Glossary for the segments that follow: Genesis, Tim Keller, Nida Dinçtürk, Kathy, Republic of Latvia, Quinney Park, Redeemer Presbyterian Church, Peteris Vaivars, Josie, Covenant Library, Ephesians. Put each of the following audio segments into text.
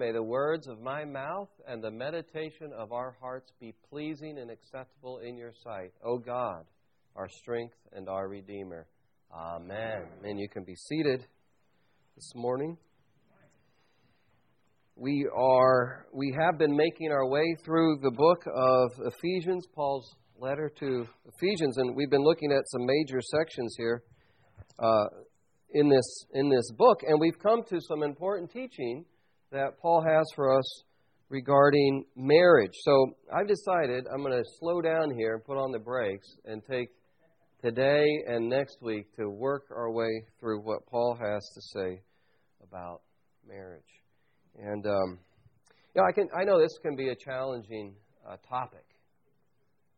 May the words of my mouth and the meditation of our hearts be pleasing and acceptable in your sight, O God, our strength and our Redeemer. Amen. And you can be seated this morning. We have been making our way through the book of Ephesians, Paul's letter to Ephesians, and we've been looking at some major sections here in this book, and we've come to some important teaching that Paul has for us regarding marriage. So I've decided I'm going to slow down here and put on the brakes and take today and next week to work our way through what Paul has to say about marriage. And I know this can be a challenging topic,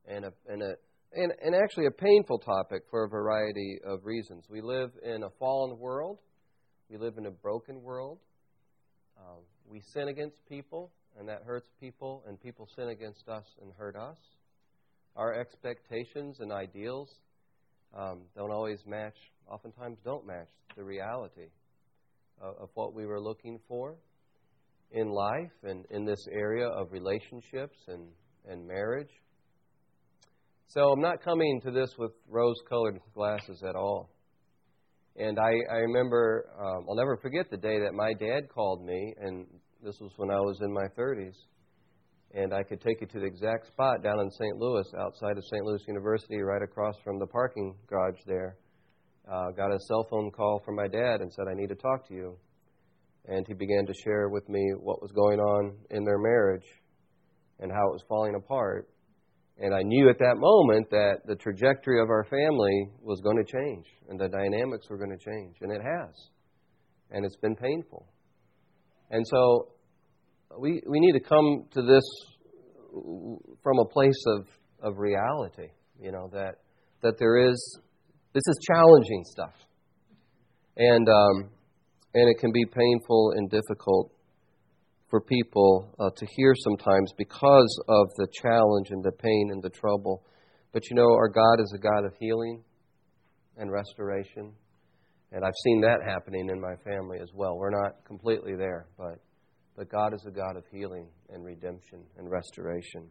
and actually a painful topic for a variety of reasons. We live in a fallen world. We live in a broken world. We sin against people, and that hurts people, and people sin against us and hurt us. Our expectations and ideals don't always match, oftentimes don't match the reality of what we were looking for in life and in this area of relationships and marriage. So I'm not coming to this with rose-colored glasses at all. And I remember, I'll never forget the day that my dad called me, and this was when I was in my 30s, and I could take you to the exact spot down in St. Louis, outside of St. Louis University, right across from the parking garage there. Got a cell phone call from my dad and said, "I need to talk to you." And he began to share with me what was going on in their marriage and how it was falling apart. And I knew at that moment that the trajectory of our family was going to change and the dynamics were going to change. And it has. And it's been painful. And so we need to come to this from a place of reality, you know, that there is, this is challenging stuff. And it can be painful and difficult for people to hear sometimes because of the challenge and the pain and the trouble. But you know, our God is a God of healing and restoration. And I've seen that happening in my family as well. We're not completely there, but God is a God of healing and redemption and restoration.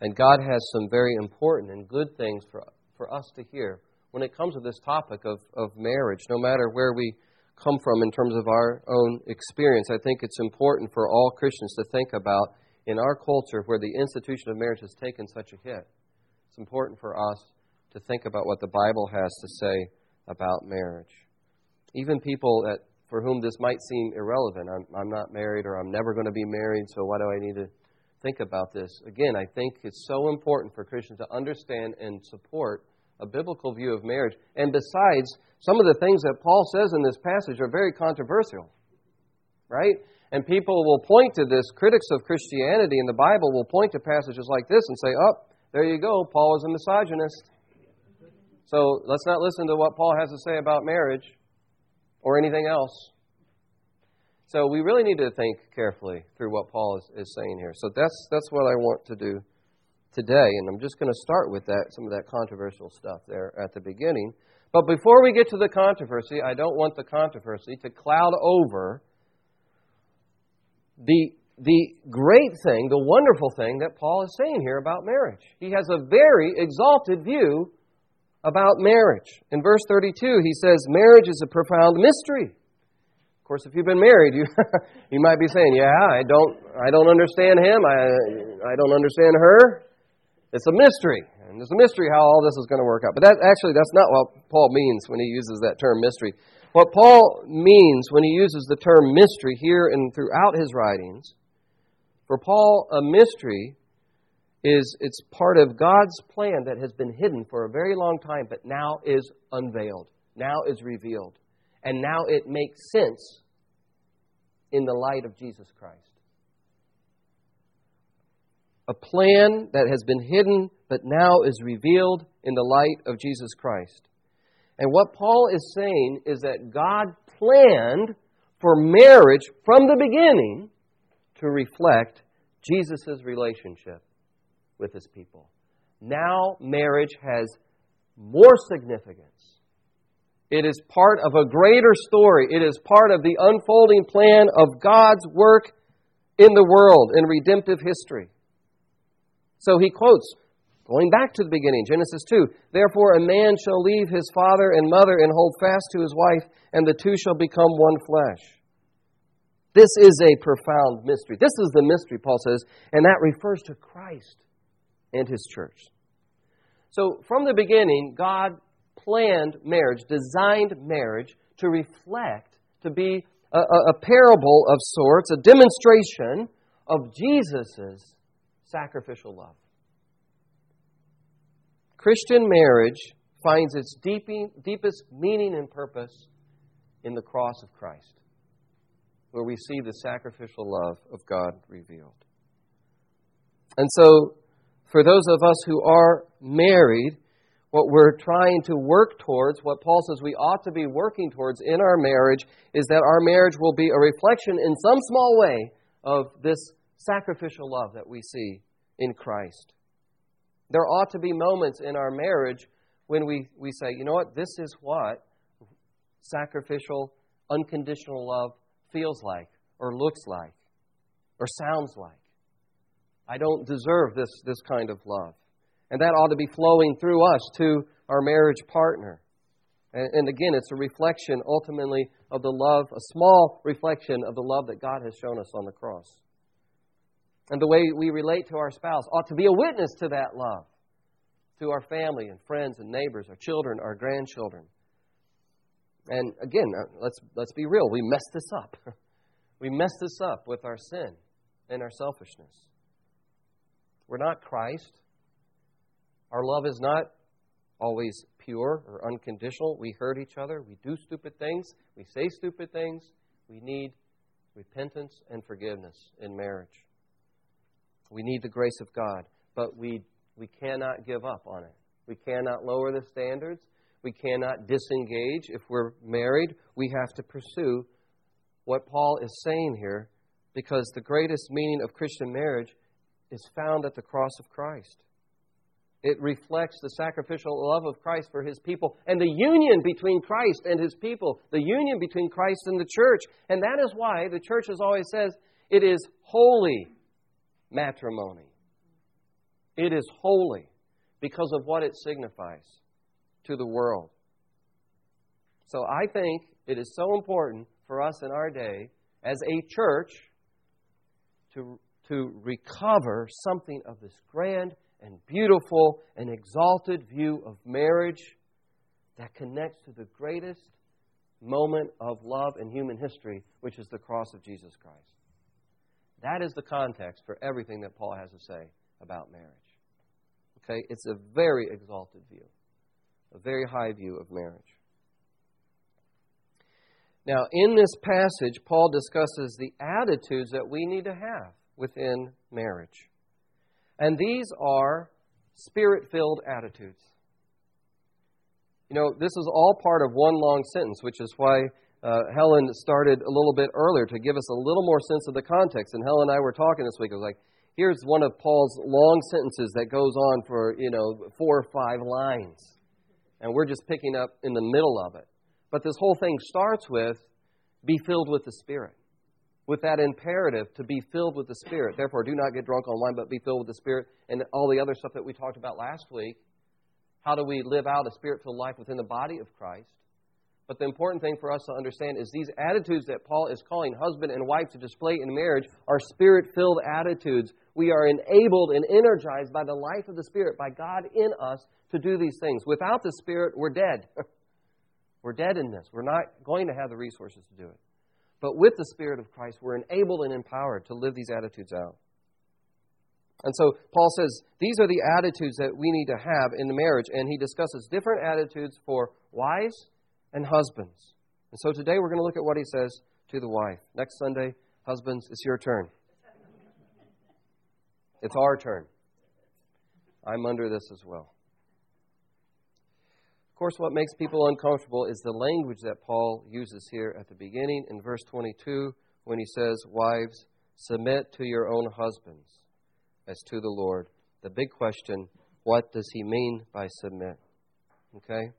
And God has some very important and good things for us to hear when it comes to this topic of marriage, no matter where we come from in terms of our own experience. I think it's important for all Christians to think about in our culture where the institution of marriage has taken such a hit. It's important for us to think about what the Bible has to say about marriage. Even people for whom this might seem irrelevant, I'm not married, or I'm never going to be married, so why do I need to think about this? Again, I think it's so important for Christians to understand and support a biblical view of marriage. And besides, some of the things that Paul says in this passage are very controversial, right? And people will point to this, critics of Christianity in the Bible will point to passages like this and say, "Oh, there you go, Paul was a misogynist. So let's not listen to what Paul has to say about marriage or anything else." So we really need to think carefully through what Paul is saying here. So that's what I want to do today, and I'm just going to start with that, some of that controversial stuff there at the beginning. But before we get to the controversy, I don't want the controversy to cloud over the great thing, the wonderful thing that Paul is saying here about marriage. He has a very exalted view about marriage. In verse 32, he says, "Marriage is a profound mystery." Of course, if you've been married, you might be saying, "Yeah, I don't understand him. I don't understand her. It's a mystery, and it's a mystery how all this is going to work out." But that's not what Paul means when he uses that term mystery. What Paul means when he uses the term mystery here and throughout his writings, for Paul, a mystery is, it's part of God's plan that has been hidden for a very long time, but now is unveiled, now is revealed, and now it makes sense in the light of Jesus Christ. A plan that has been hidden, but now is revealed in the light of Jesus Christ. And what Paul is saying is that God planned for marriage from the beginning to reflect Jesus' relationship with His people. Now marriage has more significance. It is part of a greater story. It is part of the unfolding plan of God's work in the world in redemptive history. So he quotes, going back to the beginning, Genesis 2, "Therefore a man shall leave his father and mother and hold fast to his wife, and the two shall become one flesh." This is a profound mystery. This is the mystery, Paul says, and that refers to Christ and his church. So from the beginning, God planned marriage, designed marriage to reflect, to be a parable of sorts, a demonstration of Jesus' sacrificial love. Christian marriage finds its deepest meaning and purpose in the cross of Christ, where we see the sacrificial love of God revealed. And so, for those of us who are married, what we're trying to work towards, what Paul says we ought to be working towards in our marriage, is that our marriage will be a reflection in some small way of this sacrificial love that we see in Christ. There ought to be moments in our marriage when we say, you know what, this is what sacrificial, unconditional love feels like, or looks like, or sounds like. I don't deserve this kind of love. And that ought to be flowing through us to our marriage partner. And again, it's a reflection ultimately of the love, a small reflection of the love that God has shown us on the cross. And the way we relate to our spouse ought to be a witness to that love, to our family and friends and neighbors, our children, our grandchildren. And again, let's be real. We mess this up. We mess this up with our sin and our selfishness. We're not Christ. Our love is not always pure or unconditional. We hurt each other. We do stupid things. We say stupid things. We need repentance and forgiveness in marriage. We need the grace of God, but we cannot give up on it. We cannot lower the standards. We cannot disengage if we're married. We have to pursue what Paul is saying here, because the greatest meaning of Christian marriage is found at the cross of Christ. It reflects the sacrificial love of Christ for his people and the union between Christ and his people, the union between Christ and the church. And that is why the church always says it is holy matrimony. It is holy because of what it signifies to the world. So I think it is so important for us in our day as a church to recover something of this grand and beautiful and exalted view of marriage that connects to the greatest moment of love in human history, which is the cross of Jesus Christ. That is the context for everything that Paul has to say about marriage. Okay, it's a very exalted view, a very high view of marriage. Now, in this passage, Paul discusses the attitudes that we need to have within marriage. And these are spirit-filled attitudes. You know, this is all part of one long sentence, which is why Helen started a little bit earlier to give us a little more sense of the context. And Helen and I were talking this week. I was like, here's one of Paul's long sentences that goes on for, 4 or 5 lines. And we're just picking up in the middle of it. But this whole thing starts with, be filled with the Spirit. With that imperative to be filled with the Spirit. Therefore, do not get drunk on wine, but be filled with the Spirit. And all the other stuff that we talked about last week. How do we live out a Spirit-filled life within the body of Christ? But the important thing for us to understand is these attitudes that Paul is calling husband and wife to display in marriage are Spirit-filled attitudes. We are enabled and energized by the life of the Spirit, by God in us, to do these things. Without the Spirit, we're dead. We're dead in this. We're not going to have the resources to do it. But with the Spirit of Christ, we're enabled and empowered to live these attitudes out. And so Paul says these are the attitudes that we need to have in the marriage. And he discusses different attitudes for wives and husbands. And so today we're going to look at what he says to the wife. Next Sunday, husbands, it's your turn. It's our turn. I'm under this as well. Of course, what makes people uncomfortable is the language that Paul uses here at the beginning in verse 22 when he says, "Wives, submit to your own husbands as to the Lord." The big question, what does he mean by submit? Okay?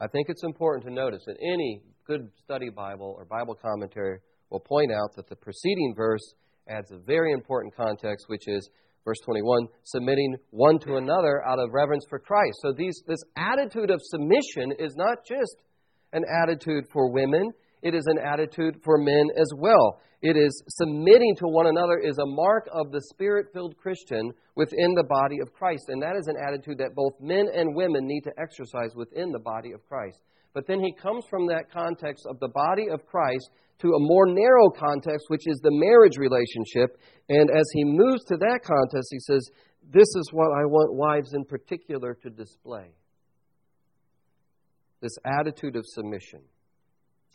I think it's important to notice that any good study Bible or Bible commentary will point out that the preceding verse adds a very important context, which is verse 21, submitting one to another out of reverence for Christ. So this attitude of submission is not just an attitude for women. It is an attitude for men as well. It is submitting to one another is a mark of the Spirit-filled Christian within the body of Christ. And that is an attitude that both men and women need to exercise within the body of Christ. But then he comes from that context of the body of Christ to a more narrow context, which is the marriage relationship. And as he moves to that context, he says, this is what I want wives in particular to display. This attitude of submission.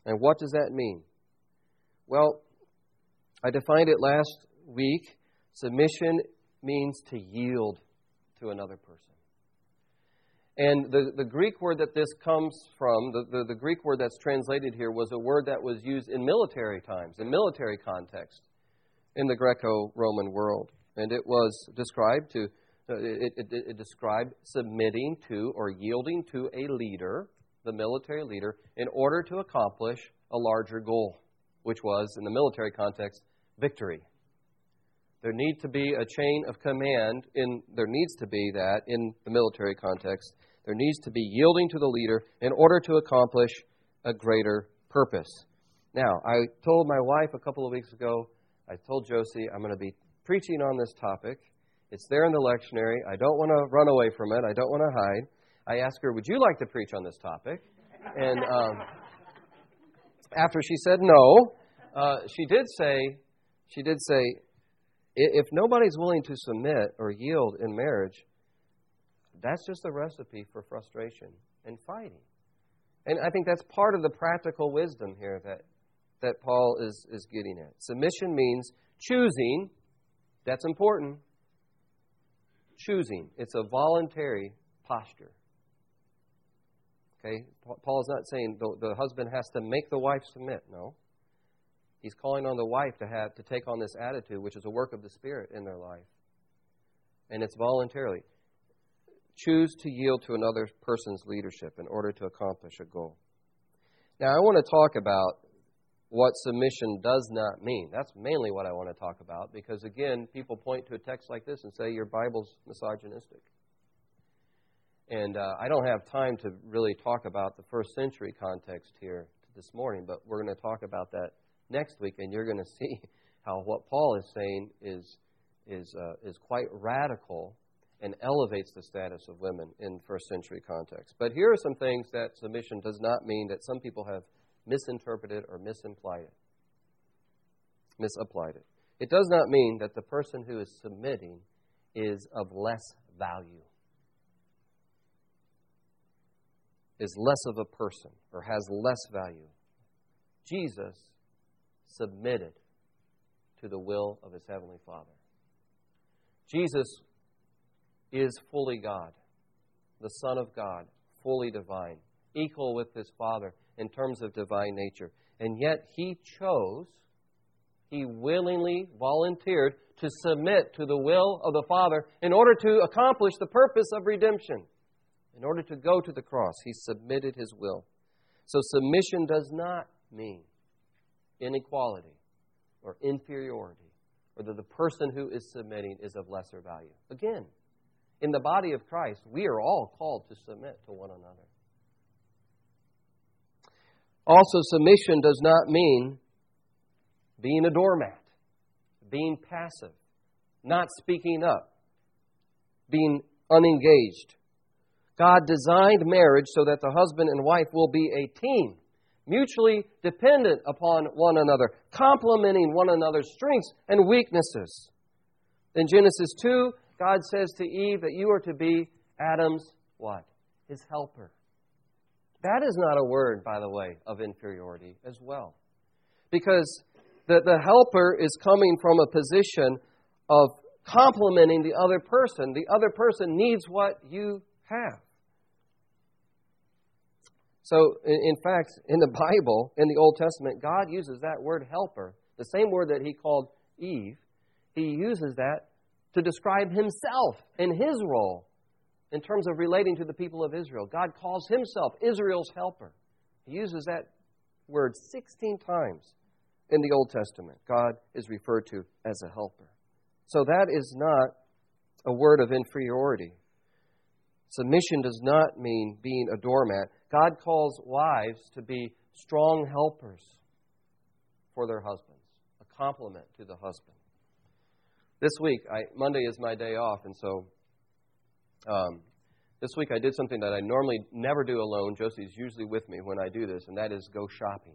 And what does that mean? Well, I defined it last week. Submission means to yield to another person. And the Greek word that this comes from, the Greek word that's translated here, was a word that was used in military times, in military context, in the Greco-Roman world. And it was described to, it described submitting to or yielding to a leader, the military leader, in order to accomplish a larger goal, which was, in the military context, victory. There needs to be a chain of command. There needs to be that in the military context. There needs to be yielding to the leader in order to accomplish a greater purpose. Now, I told my wife a couple of weeks ago, I told Josie, I'm going to be preaching on this topic. It's there in the lectionary. I don't want to run away from it. I don't want to hide. I asked her, would you like to preach on this topic? And after she said no, she did say, if nobody's willing to submit or yield in marriage, that's just a recipe for frustration and fighting. And I think that's part of the practical wisdom here that Paul is getting at. Submission means choosing. That's important. Choosing. It's a voluntary posture. Okay, Paul's not saying the husband has to make the wife submit. No. He's calling on the wife to take on this attitude, which is a work of the Spirit in their life. And it's voluntarily. Choose to yield to another person's leadership in order to accomplish a goal. Now, I want to talk about what submission does not mean. That's mainly what I want to talk about because, again, people point to a text like this and say your Bible's misogynistic. And I don't have time to really talk about the first century context here this morning, but we're going to talk about that next week, and you're going to see how what Paul is saying is quite radical and elevates the status of women in first century context. But here are some things that submission does not mean that some people have misinterpreted or misapplied it. It does not mean that the person who is submitting is of less value, is less of a person, or has less value. Jesus submitted to the will of his heavenly Father. Jesus is fully God, the Son of God, fully divine, equal with his Father in terms of divine nature. And yet he willingly volunteered to submit to the will of the Father in order to accomplish the purpose of redemption. In order to go to the cross, he submitted his will. So submission does not mean inequality or inferiority, or that the person who is submitting is of lesser value. Again, in the body of Christ, we are all called to submit to one another. Also, submission does not mean being a doormat, being passive, not speaking up, being unengaged. God designed marriage so that the husband and wife will be a team, mutually dependent upon one another, complementing one another's strengths and weaknesses. In Genesis 2, God says to Eve that you are to be Adam's what? His helper. That is not a word, by the way, of inferiority as well. Because the helper is coming from a position of complementing the other person. The other person needs what you have. So, in fact, in the Bible, in the Old Testament, God uses that word helper, the same word that he called Eve. He uses that to describe himself and his role in terms of relating to the people of Israel. God calls himself Israel's helper. He uses that word 16 times in the Old Testament. God is referred to as a helper. So that is not a word of inferiority. Submission does not mean being a doormat. God calls wives to be strong helpers for their husbands, a compliment to the husband. This week, Monday is my day off, and so this week I did something that I normally never do alone. Josie's usually with me when I do this, and that is go shopping.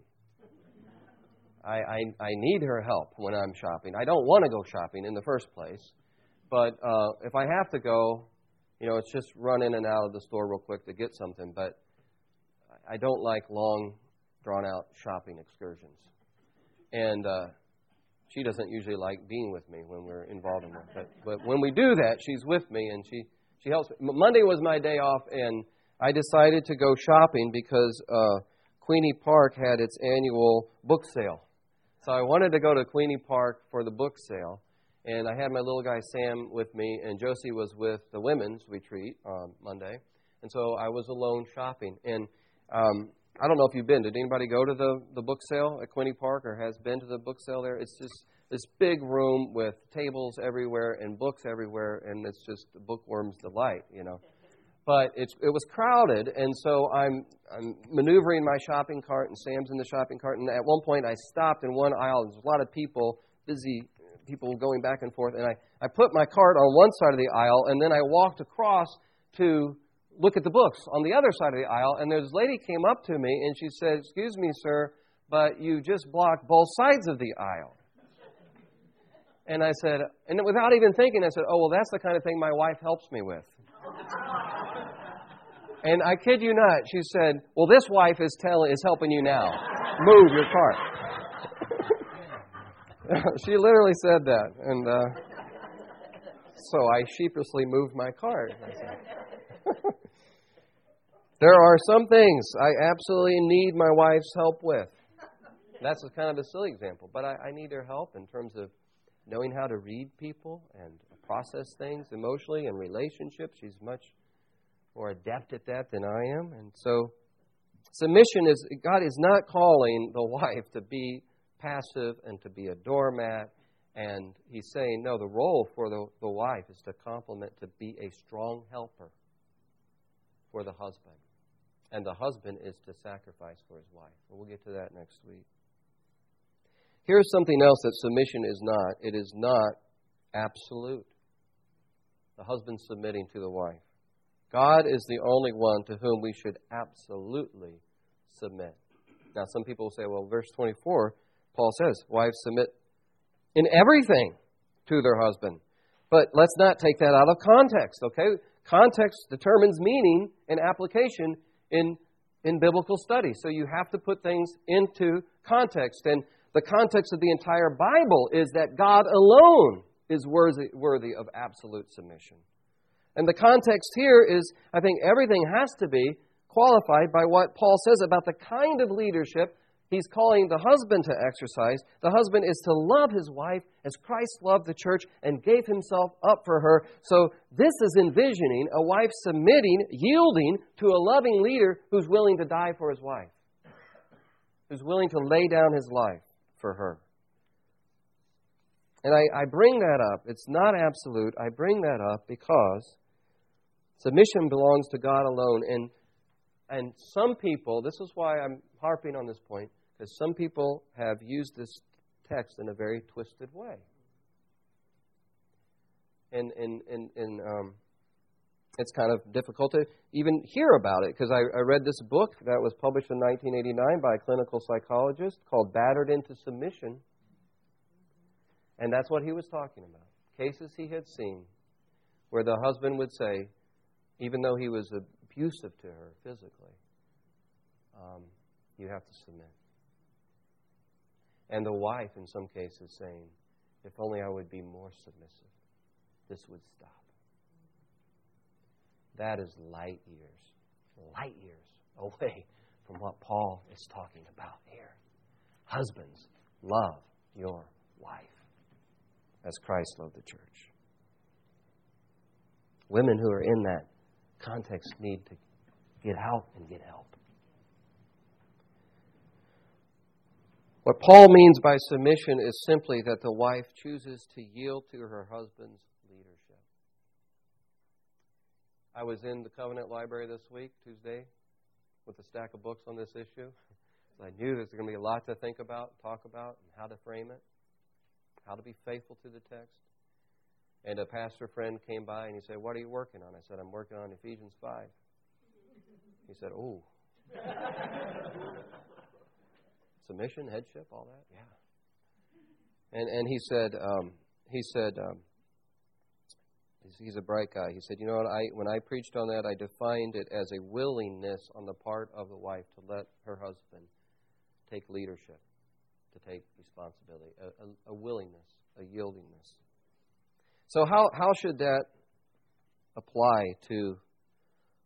I need her help when I'm shopping. I don't want to go shopping in the first place, but if I have to go, you know, it's just run in and out of the store real quick to get something, but I don't like long, drawn-out shopping excursions. And she doesn't usually like being with me when we're involved in that. But when we do that, she's with me, and she helps me. Monday was my day off, and I decided to go shopping because Quinney Park had its annual book sale. So I wanted to go to Quinney Park for the book sale, and I had my little guy Sam with me, and Josie was with the women's retreat on Monday. And so I was alone shopping. And I don't know if you've been. Did anybody go to the book sale at Quinney Park or has been to the book sale there? It's just this big room with tables everywhere and books everywhere, and it's just the bookworm's delight, you know. But it was crowded, and so I'm maneuvering my shopping cart, and Sam's in the shopping cart. And at one point, I stopped in one aisle. There's a lot of people, busy people going back and forth. And I put my cart on one side of the aisle, and then I walked across to look at the books on the other side of the aisle, and this lady came up to me, and she said, "Excuse me, sir, but you just blocked both sides of the aisle." And I said, and without even thinking, I said, "Oh, well, that's the kind of thing my wife helps me with." And I kid you not, she said, "Well, this wife is helping you now. Move your cart." She literally said that. And so I sheepishly moved my cart. There are some things I absolutely need my wife's help with. That's kind of a silly example, but I need her help in terms of knowing how to read people and process things emotionally and relationships. She's much more adept at that than I am. And so submission is, God is not calling the wife to be passive and to be a doormat. And he's saying, no, the role for the wife is to complement, to be a strong helper for the husband. And the husband is to sacrifice for his wife. We'll get to that next week. Here's something else that submission is not. It is not absolute. The husband submitting to the wife. God is the only one to whom we should absolutely submit. Now, some people will say, well, verse 24, Paul says, wives submit in everything to their husband. But let's not take that out of context, okay? Context determines meaning and application in biblical study. So you have to put things into context. And the context of the entire Bible is that God alone is worthy of absolute submission. And the context here is, I think everything has to be qualified by what Paul says about the kind of leadership he's calling the husband to exercise. The husband is to love his wife as Christ loved the church and gave himself up for her. So this is envisioning a wife submitting, yielding to a loving leader who's willing to die for his wife, who's willing to lay down his life for her. And I bring that up. It's not absolute. I bring that up because submission belongs to God alone. And some people, this is why I'm harping on this point, because some people have used this text in a very twisted way. And it's kind of difficult to even hear about it, because I read this book that was published in 1989 by a clinical psychologist called Battered into Submission. And that's what he was talking about. Cases he had seen where the husband would say, even though he was abusive to her physically, you have to submit. And the wife, in some cases, saying, if only I would be more submissive, this would stop. That is light years away from what Paul is talking about here. Husbands, love your wife as Christ loved the church. Women who are in that context need to get out and get help. What Paul means by submission is simply that the wife chooses to yield to her husband's leadership. I was in the Covenant Library this week, Tuesday, with a stack of books on this issue. I knew there's going to be a lot to think about, talk about, and how to frame it, how to be faithful to the text. And a pastor friend came by and he said, "What are you working on?" I said, "I'm working on Ephesians 5. He said, "Oh." Submission, headship, all that? Yeah. And he's a bright guy. He said, "You know what? When I preached on that, I defined it as a willingness on the part of the wife to let her husband take leadership, to take responsibility, a willingness, a yieldingness." So how should that apply to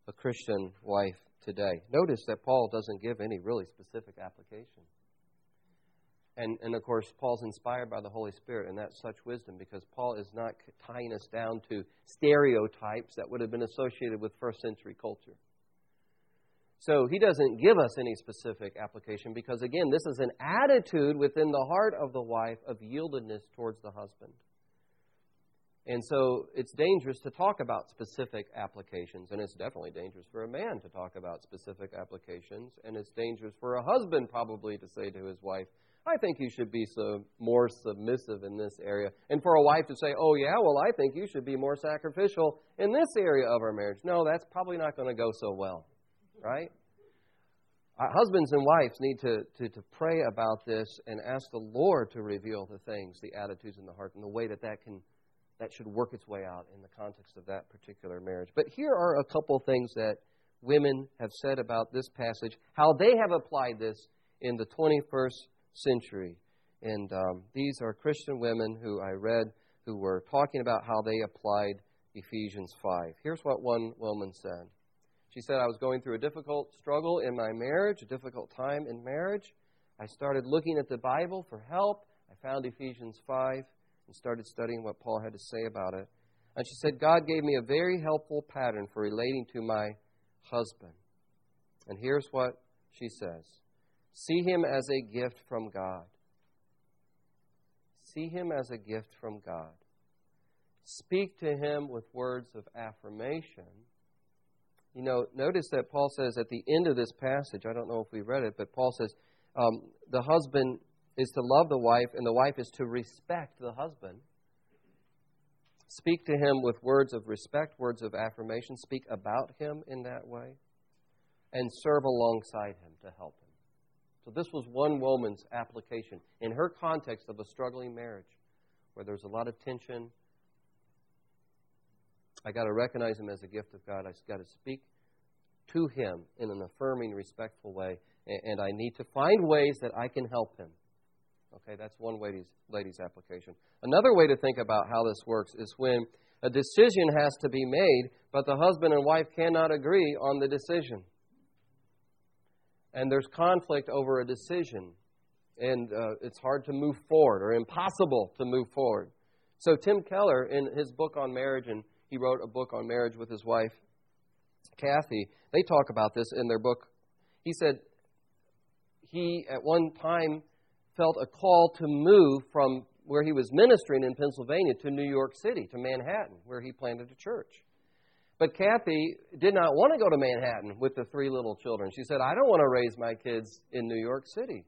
a Christian wife today? Notice that Paul doesn't give any really specific application. And of course, Paul's inspired by the Holy Spirit, and that's such wisdom, because Paul is not tying us down to stereotypes that would have been associated with first century culture. So he doesn't give us any specific application, because again, this is an attitude within the heart of the wife of yieldedness towards the husband. And so it's dangerous to talk about specific applications, and it's definitely dangerous for a man to talk about specific applications, and it's dangerous for a husband probably to say to his wife, "I think you should be more submissive in this area," and for a wife to say, "Oh yeah, well, I think you should be more sacrificial in this area of our marriage." No, that's probably not going to go so well, right? Husbands and wives need to pray about this and ask the Lord to reveal the things, the attitudes in the heart, and the way that should work its way out in the context of that particular marriage. But here are a couple things that women have said about this passage, how they have applied this in the 21st century. And these are Christian women who I read who were talking about how they applied Ephesians 5. Here's what one woman said. She said, "I was going through a difficult struggle in my marriage, a difficult time in marriage. I started looking at the Bible for help. I found Ephesians 5. And started studying what Paul had to say about it. And she said, God gave me a very helpful pattern for relating to my husband." And here's what she says. "See him as a gift from God. See him as a gift from God. Speak to him with words of affirmation." You know, notice that Paul says at the end of this passage, I don't know if we read it, but Paul says the husband is to love the wife, and the wife is to respect the husband. Speak to him with words of respect, words of affirmation. Speak about him in that way, and serve alongside him to help him. So this was one woman's application in her context of a struggling marriage where there's a lot of tension. I got to recognize him as a gift of God. I've got to speak to him in an affirming, respectful way, and I need to find ways that I can help him. Okay, that's one lady's application. Another way to think about how this works is when a decision has to be made, but the husband and wife cannot agree on the decision. And there's conflict over a decision, and it's hard to move forward or impossible to move forward. So Tim Keller, in his book on marriage, and he wrote a book on marriage with his wife, Kathy, they talk about this in their book. He said he, at one time, felt a call to move from where he was ministering in Pennsylvania to New York City, to Manhattan, where he planted a church. But Kathy did not want to go to Manhattan with the three little children. She said, "I don't want to raise my kids in New York City."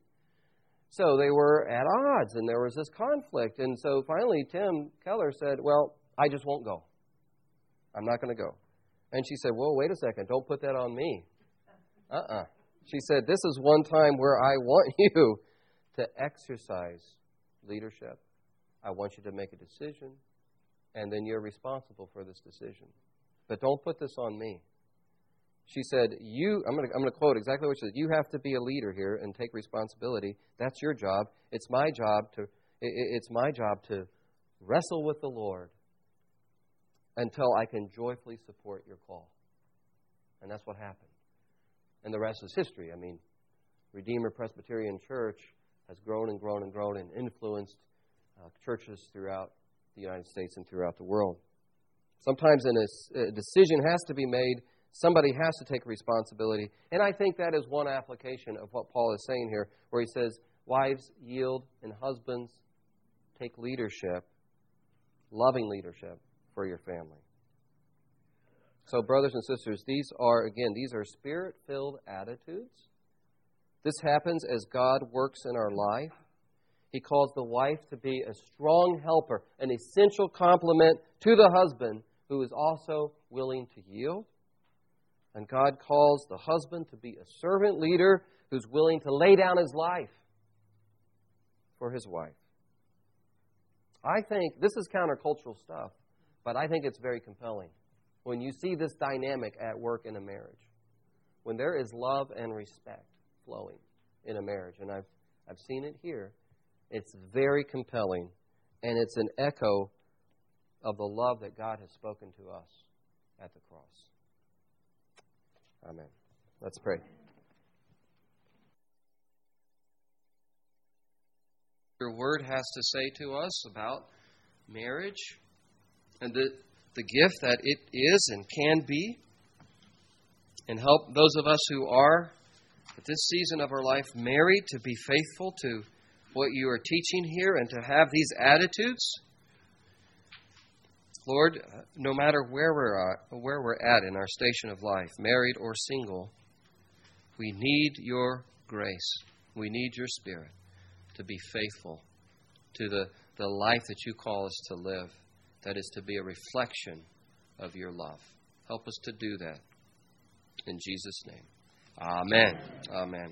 So they were at odds, and there was this conflict. And so finally, Tim Keller said, "Well, I just won't go. I'm not going to go." And she said, "Well, wait a second. Don't put that on me." She said, "This is one time where I want you to exercise leadership. I want you to make a decision, and then you're responsible for this decision. But don't put this on me." She said, I'm going to quote exactly what she said. "You have to be a leader here and take responsibility. That's your job. It's my job to wrestle with the Lord until I can joyfully support your call." And that's what happened. And the rest is history. I mean, Redeemer Presbyterian Church has grown and grown and grown and influenced churches throughout the United States and throughout the world. Sometimes a decision has to be made. Somebody has to take responsibility. And I think that is one application of what Paul is saying here, where he says, Wives, yield, and husbands, take leadership, loving leadership for your family. So, brothers and sisters, these are spirit-filled attitudes. This happens as God works in our life. He calls the wife to be a strong helper, an essential complement to the husband who is also willing to yield. And God calls the husband to be a servant leader who's willing to lay down his life for his wife. I think this is countercultural stuff, but I think it's very compelling when you see this dynamic at work in a marriage, when there is love and respect flowing in a marriage. And I've seen it here. It's very compelling, and it's an echo of the love that God has spoken to us at the cross. Amen. Let's pray. Your word has to say to us about marriage and the gift that it is and can be, and help those of us who are at this season of our life married to be faithful to what you are teaching here and to have these attitudes. Lord, no matter where we're at in our station of life, married or single, we need your grace. We need your Spirit to be faithful to the life that you call us to live, that is to be a reflection of your love. Help us to do that. In Jesus' name, amen. Amen.